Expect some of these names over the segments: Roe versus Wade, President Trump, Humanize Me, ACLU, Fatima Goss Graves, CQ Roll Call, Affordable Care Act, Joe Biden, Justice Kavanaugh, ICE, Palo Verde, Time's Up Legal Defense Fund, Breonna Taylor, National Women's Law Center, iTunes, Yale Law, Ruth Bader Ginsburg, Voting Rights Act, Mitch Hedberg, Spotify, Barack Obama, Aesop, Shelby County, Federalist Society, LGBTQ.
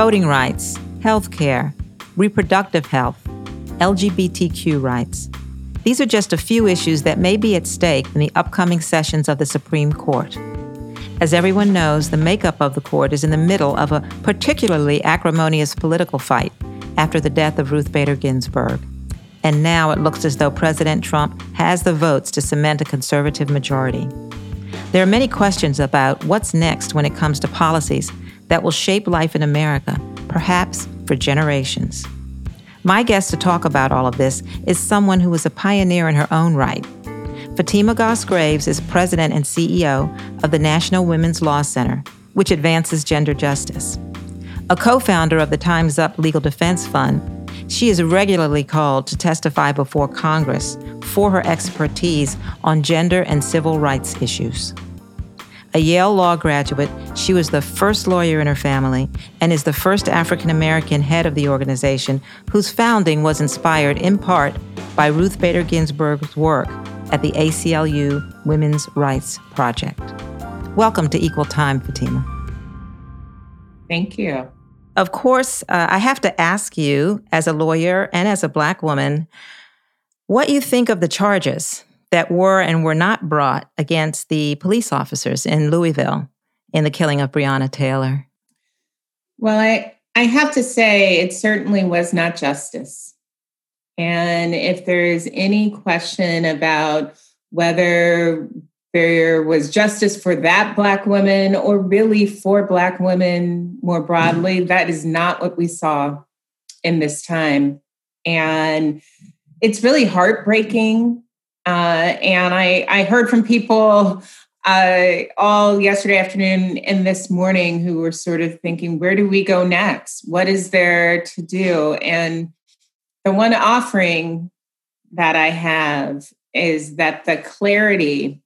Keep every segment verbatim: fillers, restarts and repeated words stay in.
voting rights, health care, reproductive health, L G B T Q rights. These are just a few issues that may be at stake in the upcoming sessions of the Supreme Court. As everyone knows, the makeup of the court is in the middle of a particularly acrimonious political fight after the death of Ruth Bader Ginsburg. And now it looks as though President Trump has the votes to cement a conservative majority. There are many questions about what's next when it comes to policies that will shape life in America, perhaps for generations. My guest to talk about all of this is someone who was a pioneer in her own right. Fatima Goss Graves is president and C E O of the National Women's Law Center, which advances gender justice. A co-founder of the Time's Up Legal Defense Fund, she is regularly called to testify before Congress for her expertise on gender and civil rights issues. A Yale Law graduate, she was the first lawyer in her family and is the first African-American head of the organization, whose founding was inspired in part by Ruth Bader Ginsburg's work at the A C L U Women's Rights Project. Welcome to Equal Time, Fatima. Thank you. Of course, uh, I have to ask you, as a lawyer and as a Black woman, what you think of the charges that were and were not brought against the police officers in Louisville in the killing of Breonna Taylor. Well, I, I have to say it certainly was not justice. And if there's any question about whether there was justice for that Black woman or really for Black women more broadly, that is not what we saw in this time. And it's really heartbreaking. Uh, and I, I heard from people uh, all yesterday afternoon and this morning who were sort of thinking, where do we go next? What is there to do? And the one offering that I have is that the clarity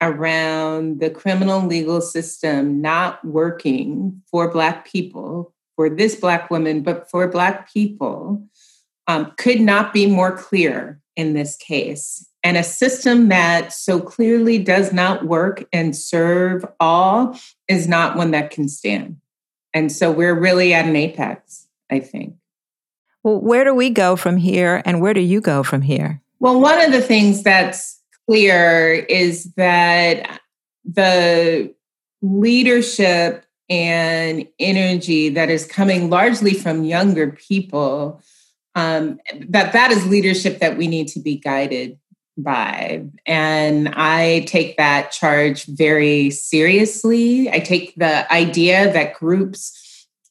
around the criminal legal system not working for Black people, for this Black woman, but for Black people, um, could not be more clear in this case. And a system that so clearly does not work and serve all is not one that can stand. And so we're really at an apex, I think. Well, where do we go from here and where do you go from here? Well, one of the things that's clear is that the leadership and energy that is coming largely from younger people, um, that that is leadership that we need to be guided by. And I take that charge very seriously. I take the idea that groups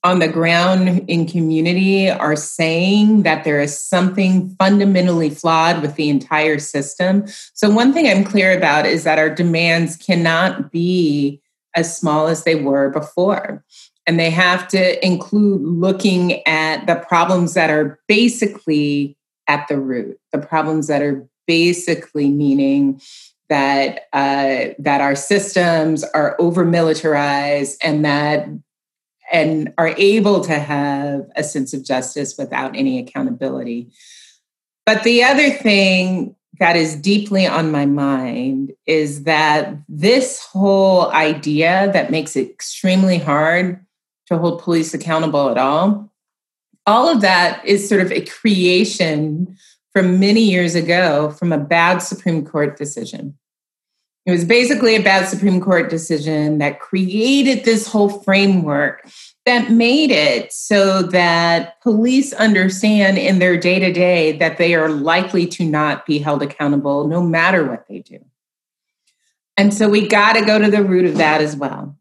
on the ground in community are saying that there is something fundamentally flawed with the entire system. So one thing I'm clear about is that our demands cannot be as small as they were before. And they have to include looking at the problems that are basically at the root, the problems that are basically meaning that uh, that our systems are over-militarized and that and are able to have a sense of justice without any accountability. But the other thing that is deeply on my mind is that this whole idea that makes it extremely hard to hold police accountable at all, all of that is sort of a creation from many years ago from a bad Supreme Court decision. It was basically a bad Supreme Court decision that created this whole framework that made it so that police understand in their day-to-day that they are likely to not be held accountable no matter what they do. And so we got to go to the root of that as well.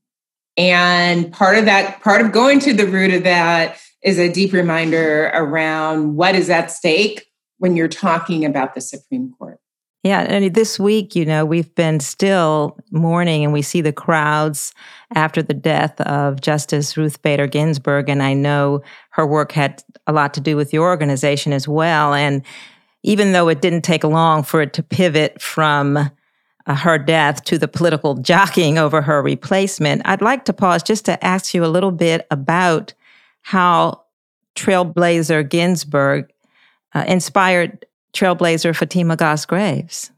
And part of that, part of going to the root of that is a deep reminder around what is at stake when you're talking about the Supreme Court. Yeah, and this week, you know, we've been still mourning and we see the crowds after the death of Justice Ruth Bader Ginsburg, and I know her work had a lot to do with your organization as well, and even though it didn't take long for it to pivot from uh, her death to the political jockeying over her replacement, I'd like to pause just to ask you a little bit about how Trailblazer Ginsburg uh, inspired Trailblazer Fatima Goss Graves.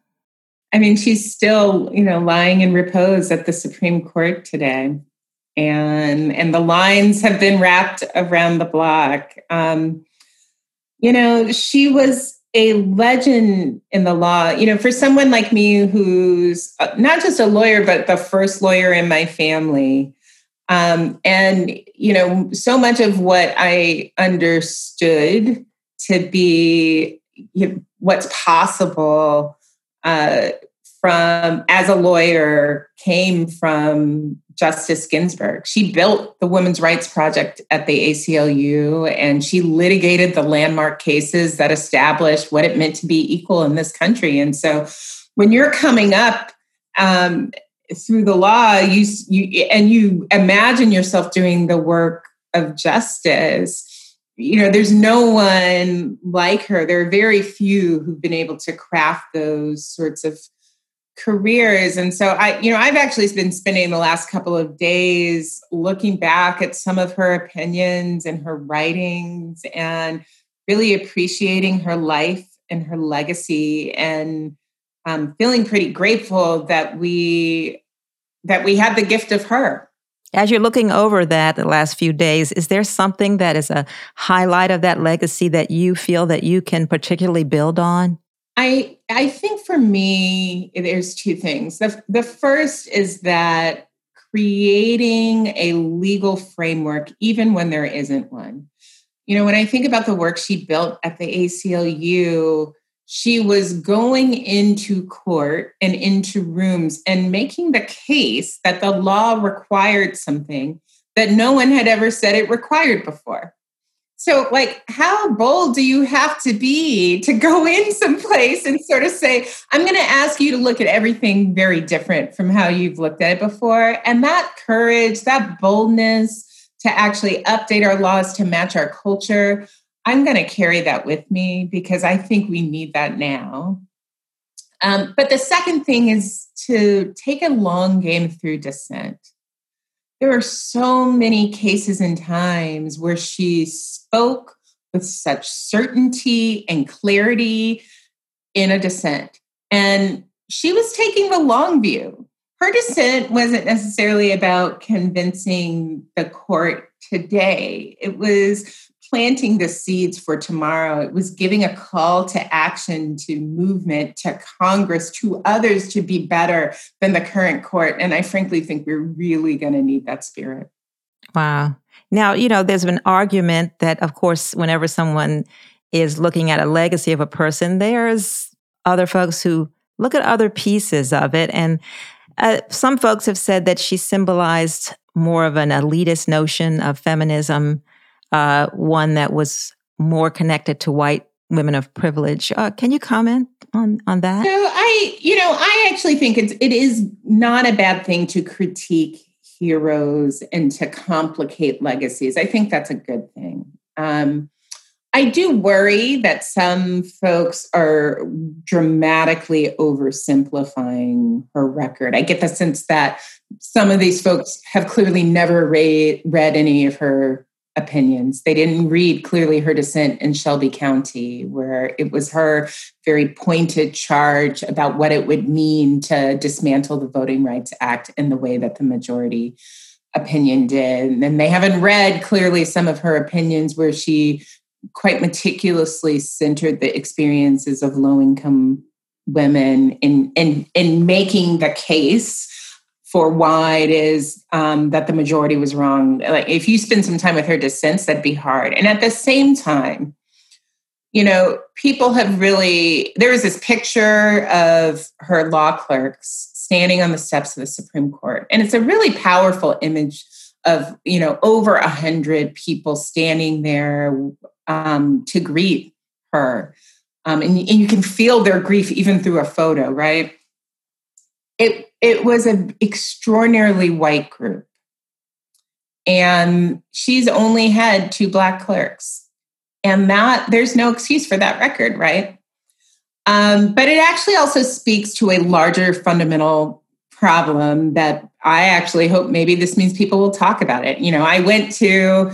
I mean, she's still, you know, lying in repose at the Supreme Court today. and and the lines have been wrapped around the block. Um, you know, she was a legend in the law. You know, for someone like me who's not just a lawyer, but the first lawyer in my family. Um, and, you know, so much of what I understood to be, you know, what's possible uh, from as a lawyer came from Justice Ginsburg. She built the Women's Rights Project at the A C L U, and she litigated the landmark cases that established what it meant to be equal in this country. And so when you're coming up um, through the law, you, you and you imagine yourself doing the work of justice, you know, there's no one like her. There are very few who've been able to craft those sorts of careers. And so I, you know, I've actually been spending the last couple of days looking back at some of her opinions and her writings and really appreciating her life and her legacy, and um, feeling pretty grateful that we, that we had the gift of her. As you're looking over that the last few days, is there something that is a highlight of that legacy that you feel that you can particularly build on? I I think for me, there's two things. The, the first is that creating a legal framework, even when there isn't one. You know, when I think about the work she built at the A C L U, she was going into court and into rooms and making the case that the law required something that no one had ever said it required before. So, like, how bold do you have to be to go in someplace and sort of say, I'm going to ask you to look at everything very different from how you've looked at it before? And that courage, that boldness to actually update our laws to match our culture, I'm going to carry that with me because I think we need that now. Um, but the second thing is to take a long game through dissent. There are so many cases and times where she spoke with such certainty and clarity in a dissent. And she was taking the long view. Her dissent wasn't necessarily about convincing the court today. It was planting the seeds for tomorrow. It was giving a call to action, to movement, to Congress, to others to be better than the current court. And I frankly think we're really going to need that spirit. Wow. Now, you know, there's an argument that, of course, whenever someone is looking at a legacy of a person, there's other folks who look at other pieces of it. And uh, some folks have said that she symbolized more of an elitist notion of feminism, Uh, one that was more connected to white women of privilege. Uh, can you comment on, on that? So I, you know, I actually think it's, it is not a bad thing to critique heroes and to complicate legacies. I think that's a good thing. Um, I do worry that some folks are dramatically oversimplifying her record. I get the sense that some of these folks have clearly never read, read any of her opinions. They didn't read clearly her dissent in Shelby County, where it was her very pointed charge about what it would mean to dismantle the Voting Rights Act in the way that the majority opinion did. And they haven't read clearly some of her opinions where she quite meticulously centered the experiences of low-income women in, in, in making the case for why it is um, that the majority was wrong. Like, if you spend some time with her dissents, that'd be hard. And at the same time, you know, people have really, there was this picture of her law clerks standing on the steps of the Supreme Court. And it's a really powerful image of, you know, over a hundred people standing there um, to grieve her. Um, and, and you can feel their grief even through a photo, right? It, It was an extraordinarily white group, and she's only had two black clerks, and that there's no excuse for that record, right? Um, but it actually also speaks to a larger fundamental problem that I actually hope maybe this means people will talk about it. You know, I went to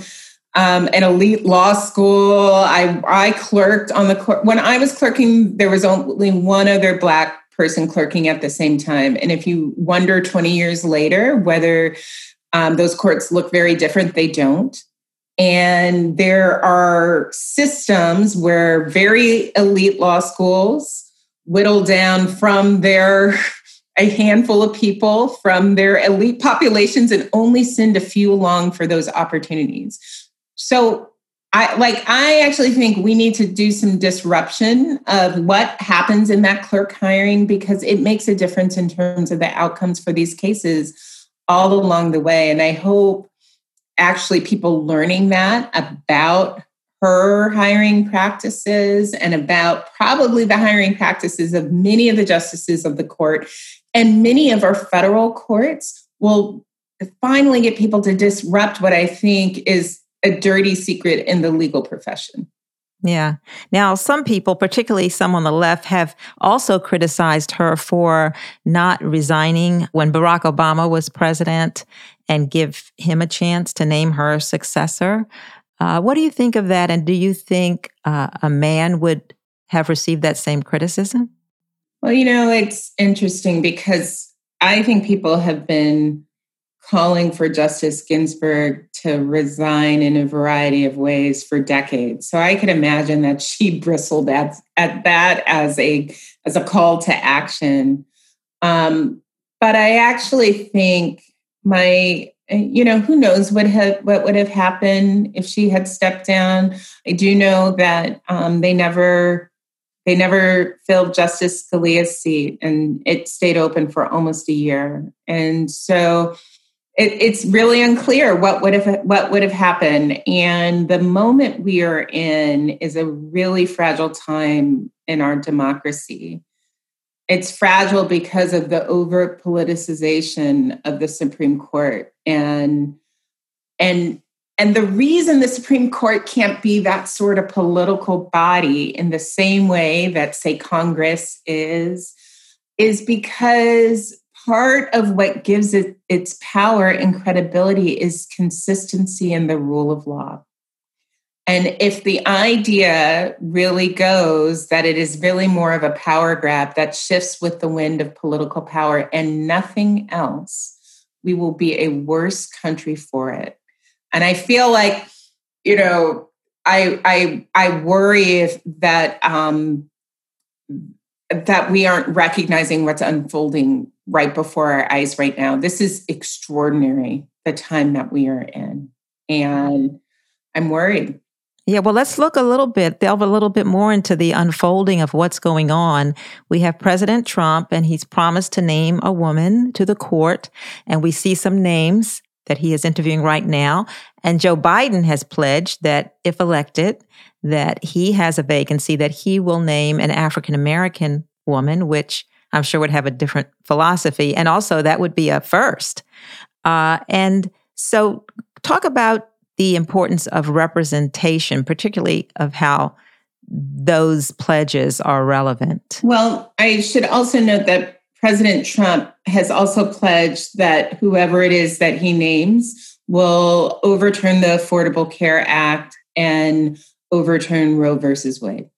um, an elite law school. I I clerked on the court. When I was clerking, there was only one other black person clerking at the same time. And if you wonder twenty years later whether Um, those courts look very different. They don't. And there are systems where very elite law schools whittle down from their, a handful of people from their elite populations and only send a few along for those opportunities. So I like, I actually think we need to do some disruption of what happens in that clerk hiring, because it makes a difference in terms of the outcomes for these cases all along the way. And I hope actually people learning that about her hiring practices and about probably the hiring practices of many of the justices of the court and many of our federal courts will finally get people to disrupt what I think is a dirty secret in the legal profession. Yeah. Now, some people, particularly some on the left, have also criticized her for not resigning when Barack Obama was president and give him a chance to name her successor. Uh, what do you think of that? And do you think uh, a man would have received that same criticism? Well, you know, it's interesting because I think people have been calling for Justice Ginsburg to resign in a variety of ways for decades. So I could imagine that she bristled at, at that as a as a call to action. Um, but I actually think my, you know, who knows what have, what would have happened if she had stepped down. I do know that um, they never they never filled Justice Scalia's seat, and it stayed open for almost a year. And so It, it's really unclear what would have what would have happened. And the moment we are in is a really fragile time in our democracy. It's fragile because of the overt politicization of the Supreme Court. And, and, and the reason the Supreme Court can't be that sort of political body in the same way that, say, Congress is, is because part of what gives it its power and credibility is consistency in the rule of law. And if the idea really goes that it is really more of a power grab that shifts with the wind of political power and nothing else, we will be a worse country for it. And I feel like, you know, I I I worry if that um, that we aren't recognizing what's unfolding right before our eyes right now. This is extraordinary, the time that we are in. And I'm worried. Yeah, well, let's look a little bit, delve a little bit more into the unfolding of what's going on. We have President Trump, and he's promised to name a woman to the court. And we see some names that he is interviewing right now. And Joe Biden has pledged that if elected, that he has a vacancy, that he will name an African-American woman, which I'm sure would have a different philosophy. And also that would be a first. Uh, and so talk about the importance of representation, particularly of how those pledges are relevant. Well, I should also note that President Trump has also pledged that whoever it is that he names will overturn the Affordable Care Act and overturn Roe versus Wade.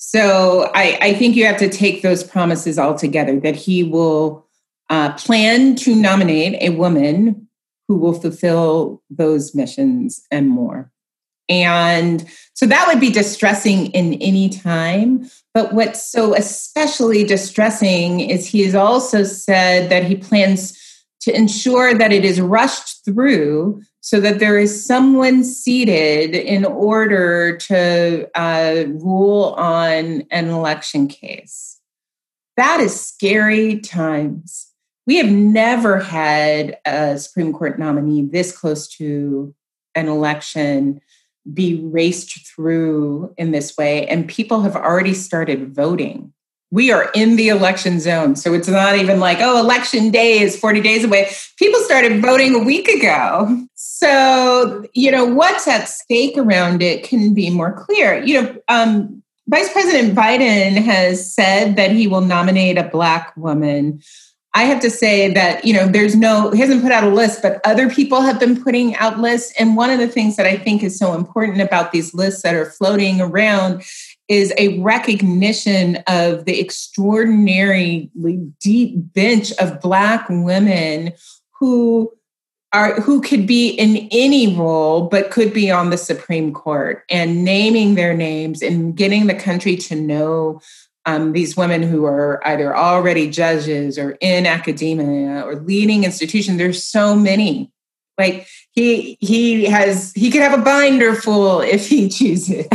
So I, I think you have to take those promises all together, that he will uh, plan to nominate a woman who will fulfill those missions and more. And so that would be distressing in any time. But what's so especially distressing is he has also said that he plans to ensure that it is rushed through so that there is someone seated in order to uh, rule on an election case. That is scary times. We have never had a Supreme Court nominee this close to an election be raced through in this way, and people have already started voting. We are in the election zone. So it's not even like, oh, election day is forty days away. People started voting a week ago. So, you know, what's at stake around it couldn't be more clear. You know, um, Vice President Biden has said that he will nominate a Black woman. I have to say that, you know, there's no, he hasn't put out a list, but other people have been putting out lists. And one of the things that I think is so important about these lists that are floating around is a recognition of the extraordinarily deep bench of Black women who are who could be in any role, but could be on the Supreme Court, and naming their names and getting the country to know um, these women who are either already judges or in academia or leading institutions. There's so many. Like he he has he could have a binder full if he chooses.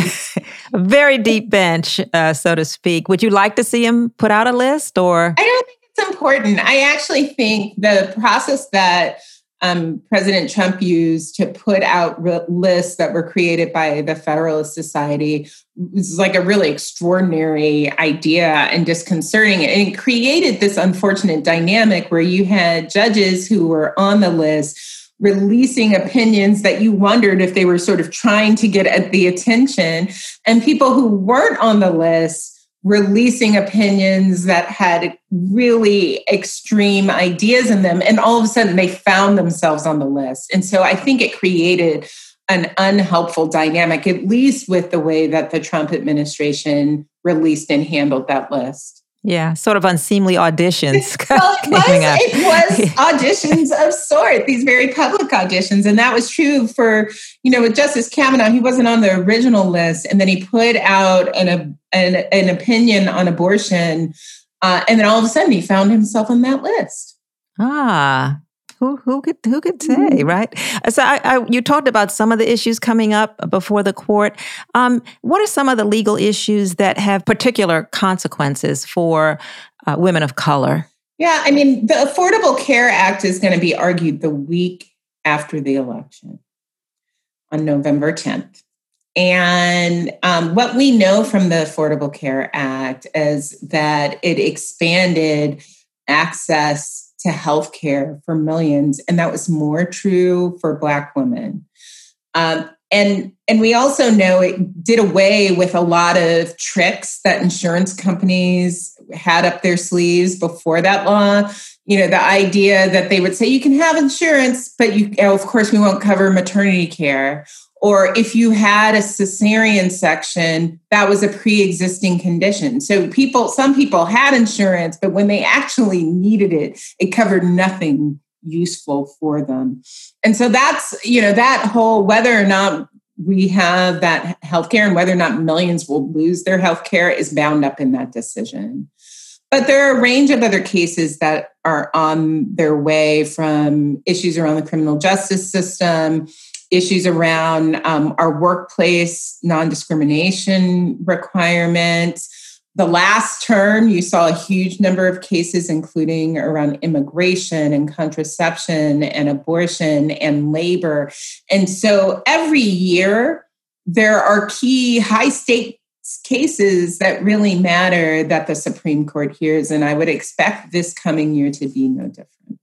A very deep bench, uh, so to speak. Would you like to see him put out a list, or? I don't think it's important. I actually think the process that Um, President Trump used to put out re- lists that were created by the Federalist Society was like a really extraordinary idea and disconcerting. And it created this unfortunate dynamic where you had judges who were on the list releasing opinions that you wondered if they were sort of trying to get at the attention, and people who weren't on the list releasing opinions that had really extreme ideas in them. And all of a sudden they found themselves on the list. And so I think it created an unhelpful dynamic, at least with the way that the Trump administration released and handled that list. Yeah, sort of unseemly auditions. Well, it was, it was auditions of sort, these very public auditions. And that was true for, you know, with Justice Kavanaugh, he wasn't on the original list. And then he put out an an, an opinion on abortion. Uh, and then all of a sudden he found himself on that list. Ah, Who, who could who could say, right? So I, I, you talked about some of the issues coming up before the court. Um, what are some of the legal issues that have particular consequences for uh, women of color? Yeah, I mean, the Affordable Care Act is going to be argued the week after the election on November tenth. And um, what we know from the Affordable Care Act is that it expanded access to healthcare for millions, and that was more true for Black women. Um, and and we also know it did away with a lot of tricks that insurance companies had up their sleeves before that law. You know, the idea that they would say you can have insurance, but you, oh, of course, we won't cover maternity care. Or if you had a cesarean section, that was a pre-existing condition. So people, some people had insurance, but when they actually needed it, it covered nothing useful for them. And so that's, you know, that whole, whether or not we have that healthcare and whether or not millions will lose their healthcare is bound up in that decision. But there are a range of other cases that are on their way, from issues around the criminal justice system, issues around um, our workplace non-discrimination requirements. The last term, you saw a huge number of cases, including around immigration and contraception and abortion and labor. And so every year, there are key high-stakes cases that really matter that the Supreme Court hears. And I would expect this coming year to be no different.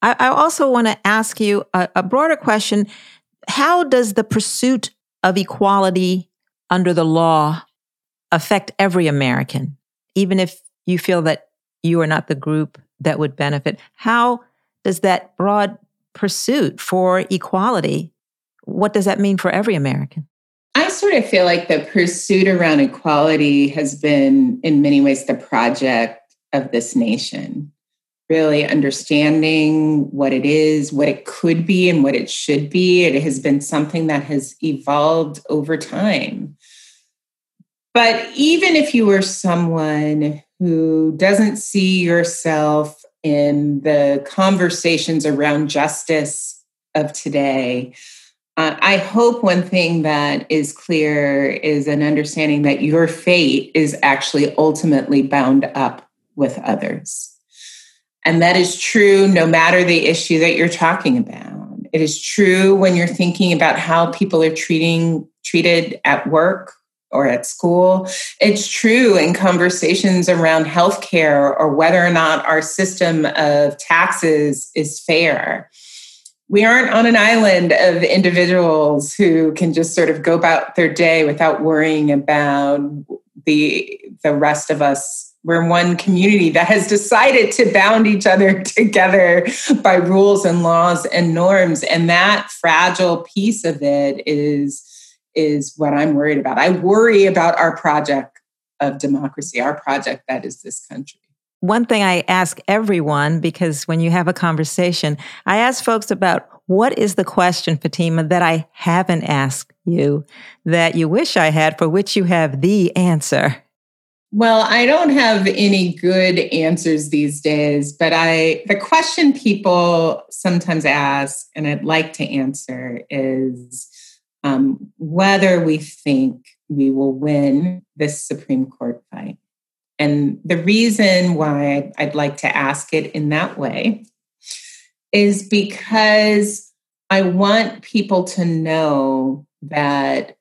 I, I also want to ask you a, a broader question. How does the pursuit of equality under the law affect every American, even if you feel that you are not the group that would benefit? How does that broad pursuit for equality, what does that mean for every American? I sort of feel like the pursuit around equality has been, in many ways, the project of this nation. Really understanding what it is, what it could be, and what it should be. It has been something that has evolved over time. But even if you are someone who doesn't see yourself in the conversations around justice of today, uh, I hope one thing that is clear is an understanding that your fate is actually ultimately bound up with others. And that is true no matter the issue that you're talking about. It is true when you're thinking about how people are treating treated at work or at school. It's true in conversations around healthcare or whether or not our system of taxes is fair. We aren't on an island of individuals who can just sort of go about their day without worrying about the the rest of us. We're one community that has decided to bound each other together by rules and laws and norms. And that fragile piece of it is, is what I'm worried about. I worry about our project of democracy, our project that is this country. One thing I ask everyone, because when you have a conversation, I ask folks about What is the question, Fatima, that I haven't asked you that you wish I had, for which you have the answer? Well, I don't have any good answers these days, but I the question people sometimes ask, and I'd like to answer, is um, whether we think we will win this Supreme Court fight. And the reason why I'd like to ask it in that way is because I want people to know that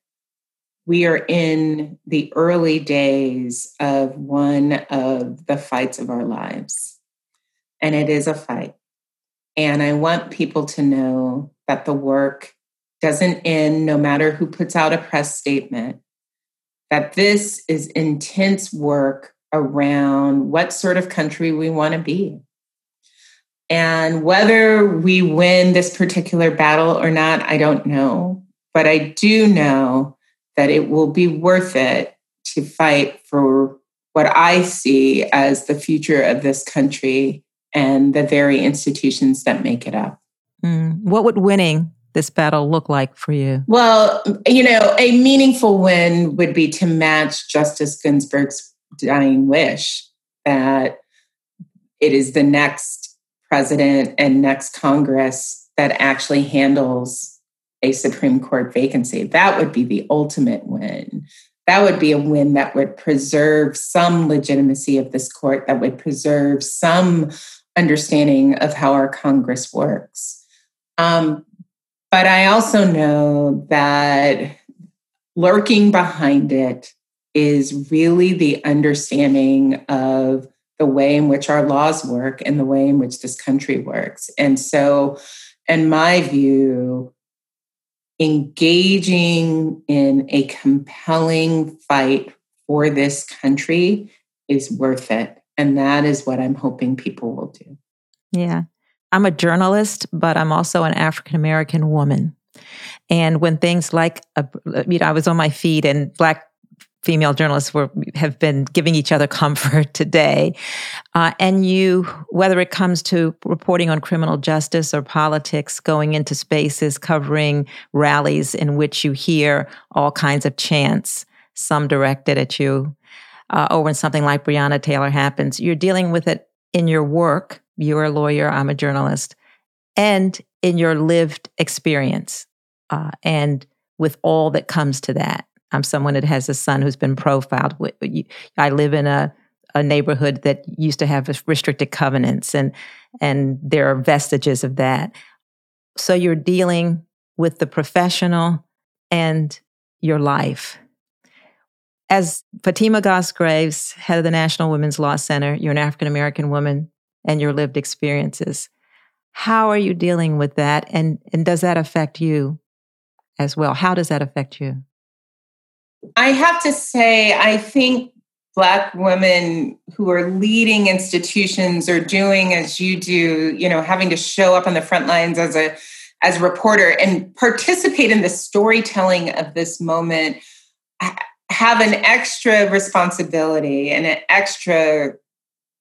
we are in the early days of one of the fights of our lives. And it is a fight. And I want people to know that the work doesn't end no matter who puts out a press statement, that this is intense work around what sort of country we want to be. And whether we win this particular battle or not, I don't know. But I do know that it will be worth it to fight for what I see as the future of this country and the very institutions that make it up. Mm. What would winning this battle look like for you? Well, you know, a meaningful win would be to match Justice Ginsburg's dying wish that it is the next president and next Congress that actually handles a Supreme Court vacancy. That would be the ultimate win. That would be a win that would preserve some legitimacy of this court, that would preserve some understanding of how our Congress works. Um, but I also know that lurking behind it is really the understanding of the way in which our laws work and the way in which this country works. And so, in my view, engaging in a compelling fight for this country is worth it. And that is what I'm hoping people will do. Yeah. I'm a journalist, but I'm also an African-American woman. And when things like, a, you know, I was on my feed and Black female journalists were, have been giving each other comfort today. Uh, and you, whether it comes to reporting on criminal justice or politics, going into spaces, covering rallies in which you hear all kinds of chants, some directed at you, uh, or when something like Breonna Taylor happens, you're dealing with it in your work. You're a lawyer, I'm a journalist, and in your lived experience, uh, and with all that comes to that. I'm someone that has a son who's been profiled. I live in a, a neighborhood that used to have restricted covenants, and and there are vestiges of that. So you're dealing with the professional and your life. As Fatima Goss Graves, head of the National Women's Law Center, you're an African-American woman and your lived experiences. How are you dealing with that? And, and does that affect you as well? How does that affect you? I have to say, I think Black women who are leading institutions or doing as you do, you know, having to show up on the front lines as a as a reporter and participate in the storytelling of this moment, have an extra responsibility and an extra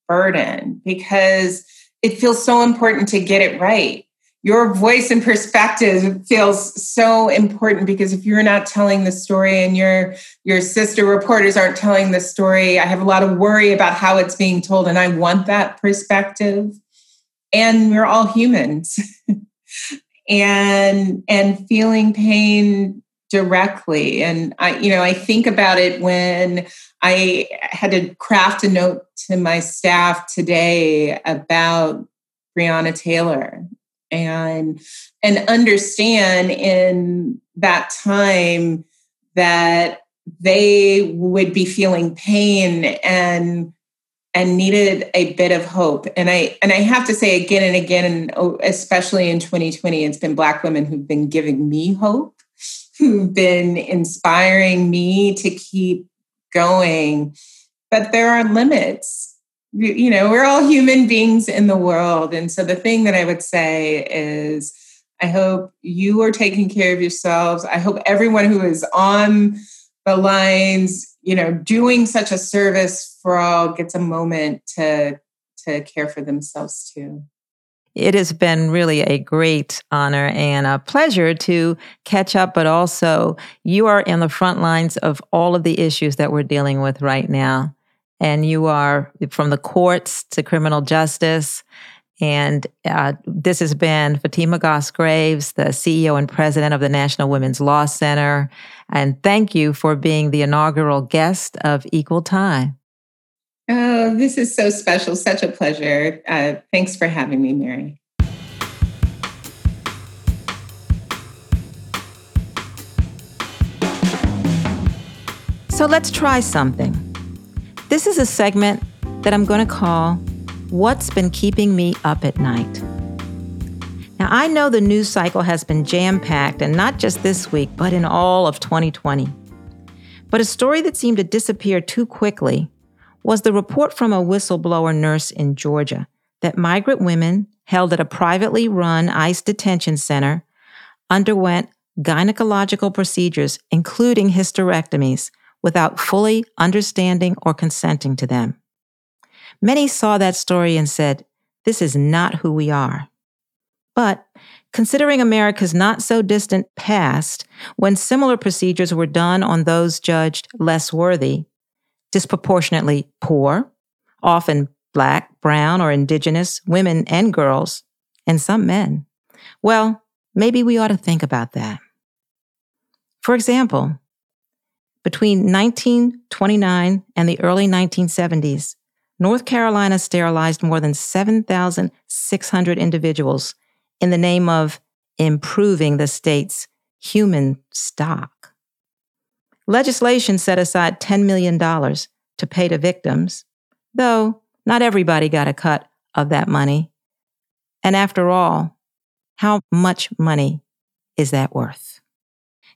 burden because it feels so important to get it right. Your voice and perspective feels so important because if you're not telling the story and your your sister reporters aren't telling the story, I have a lot of worry about how it's being told, and I want that perspective. And we're all humans. and and feeling pain directly. And I, you know, I think about it when I had to craft a note to my staff today about Breonna Taylor. And and understand in that time that they would be feeling pain and and needed a bit of hope. And I and I have to say again and again, and especially in twenty twenty, it's been Black women who've been giving me hope, who've been inspiring me to keep going. But there are limits. You know, we're all human beings in the world. And so the thing that I would say is, I hope you are taking care of yourselves. I hope everyone who is on the lines, you know, doing such a service for all gets a moment to, to care for themselves too. It has been really a great honor and a pleasure to catch up, but also you are in the front lines of all of the issues that we're dealing with right now. And you are from the courts to criminal justice. And uh, this has been Fatima Goss Graves, the C E O and president of the National Women's Law Center. And thank you for being the inaugural guest of Equal Time. Oh, this is so special. Such a pleasure. Uh, thanks for having me, Mary. So let's try something. This is a segment that I'm going to call What's Been Keeping Me Up at Night. Now, I know the news cycle has been jam-packed, and not just this week, but in all of twenty twenty. But a story that seemed to disappear too quickly was the report from a whistleblower nurse in Georgia that migrant women held at a privately run ICE detention center underwent gynecological procedures, including hysterectomies, without fully understanding or consenting to them. Many saw that story and said, this is not who we are. But considering America's not-so-distant past, when similar procedures were done on those judged less worthy, disproportionately poor, often Black, brown, or indigenous women and girls, and some men. Well, maybe we ought to think about that. For example, between nineteen twenty-nine and the early nineteen seventies, North Carolina sterilized more than seven thousand six hundred individuals in the name of improving the state's human stock. Legislation set aside ten million dollars to pay to victims, though not everybody got a cut of that money. And after all, how much money is that worth?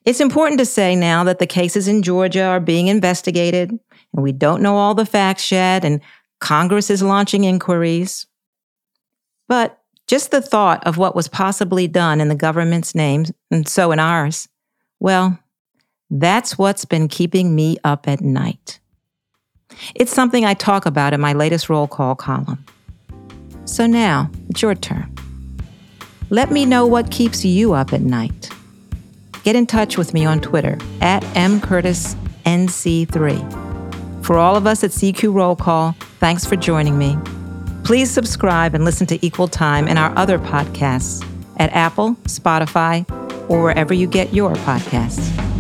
It's important to say now that the cases in Georgia are being investigated, and we don't know all the facts yet, and Congress is launching inquiries. But just the thought of what was possibly done in the government's name, and so in ours, well, that's what's been keeping me up at night. It's something I talk about in my latest roll call column. So now, it's your turn. Let me know what keeps you up at night. Get in touch with me on Twitter at m curtis n c three. For all of us at C Q Roll Call, thanks for joining me. Please subscribe and listen to Equal Time and our other podcasts at Apple, Spotify, or wherever you get your podcasts.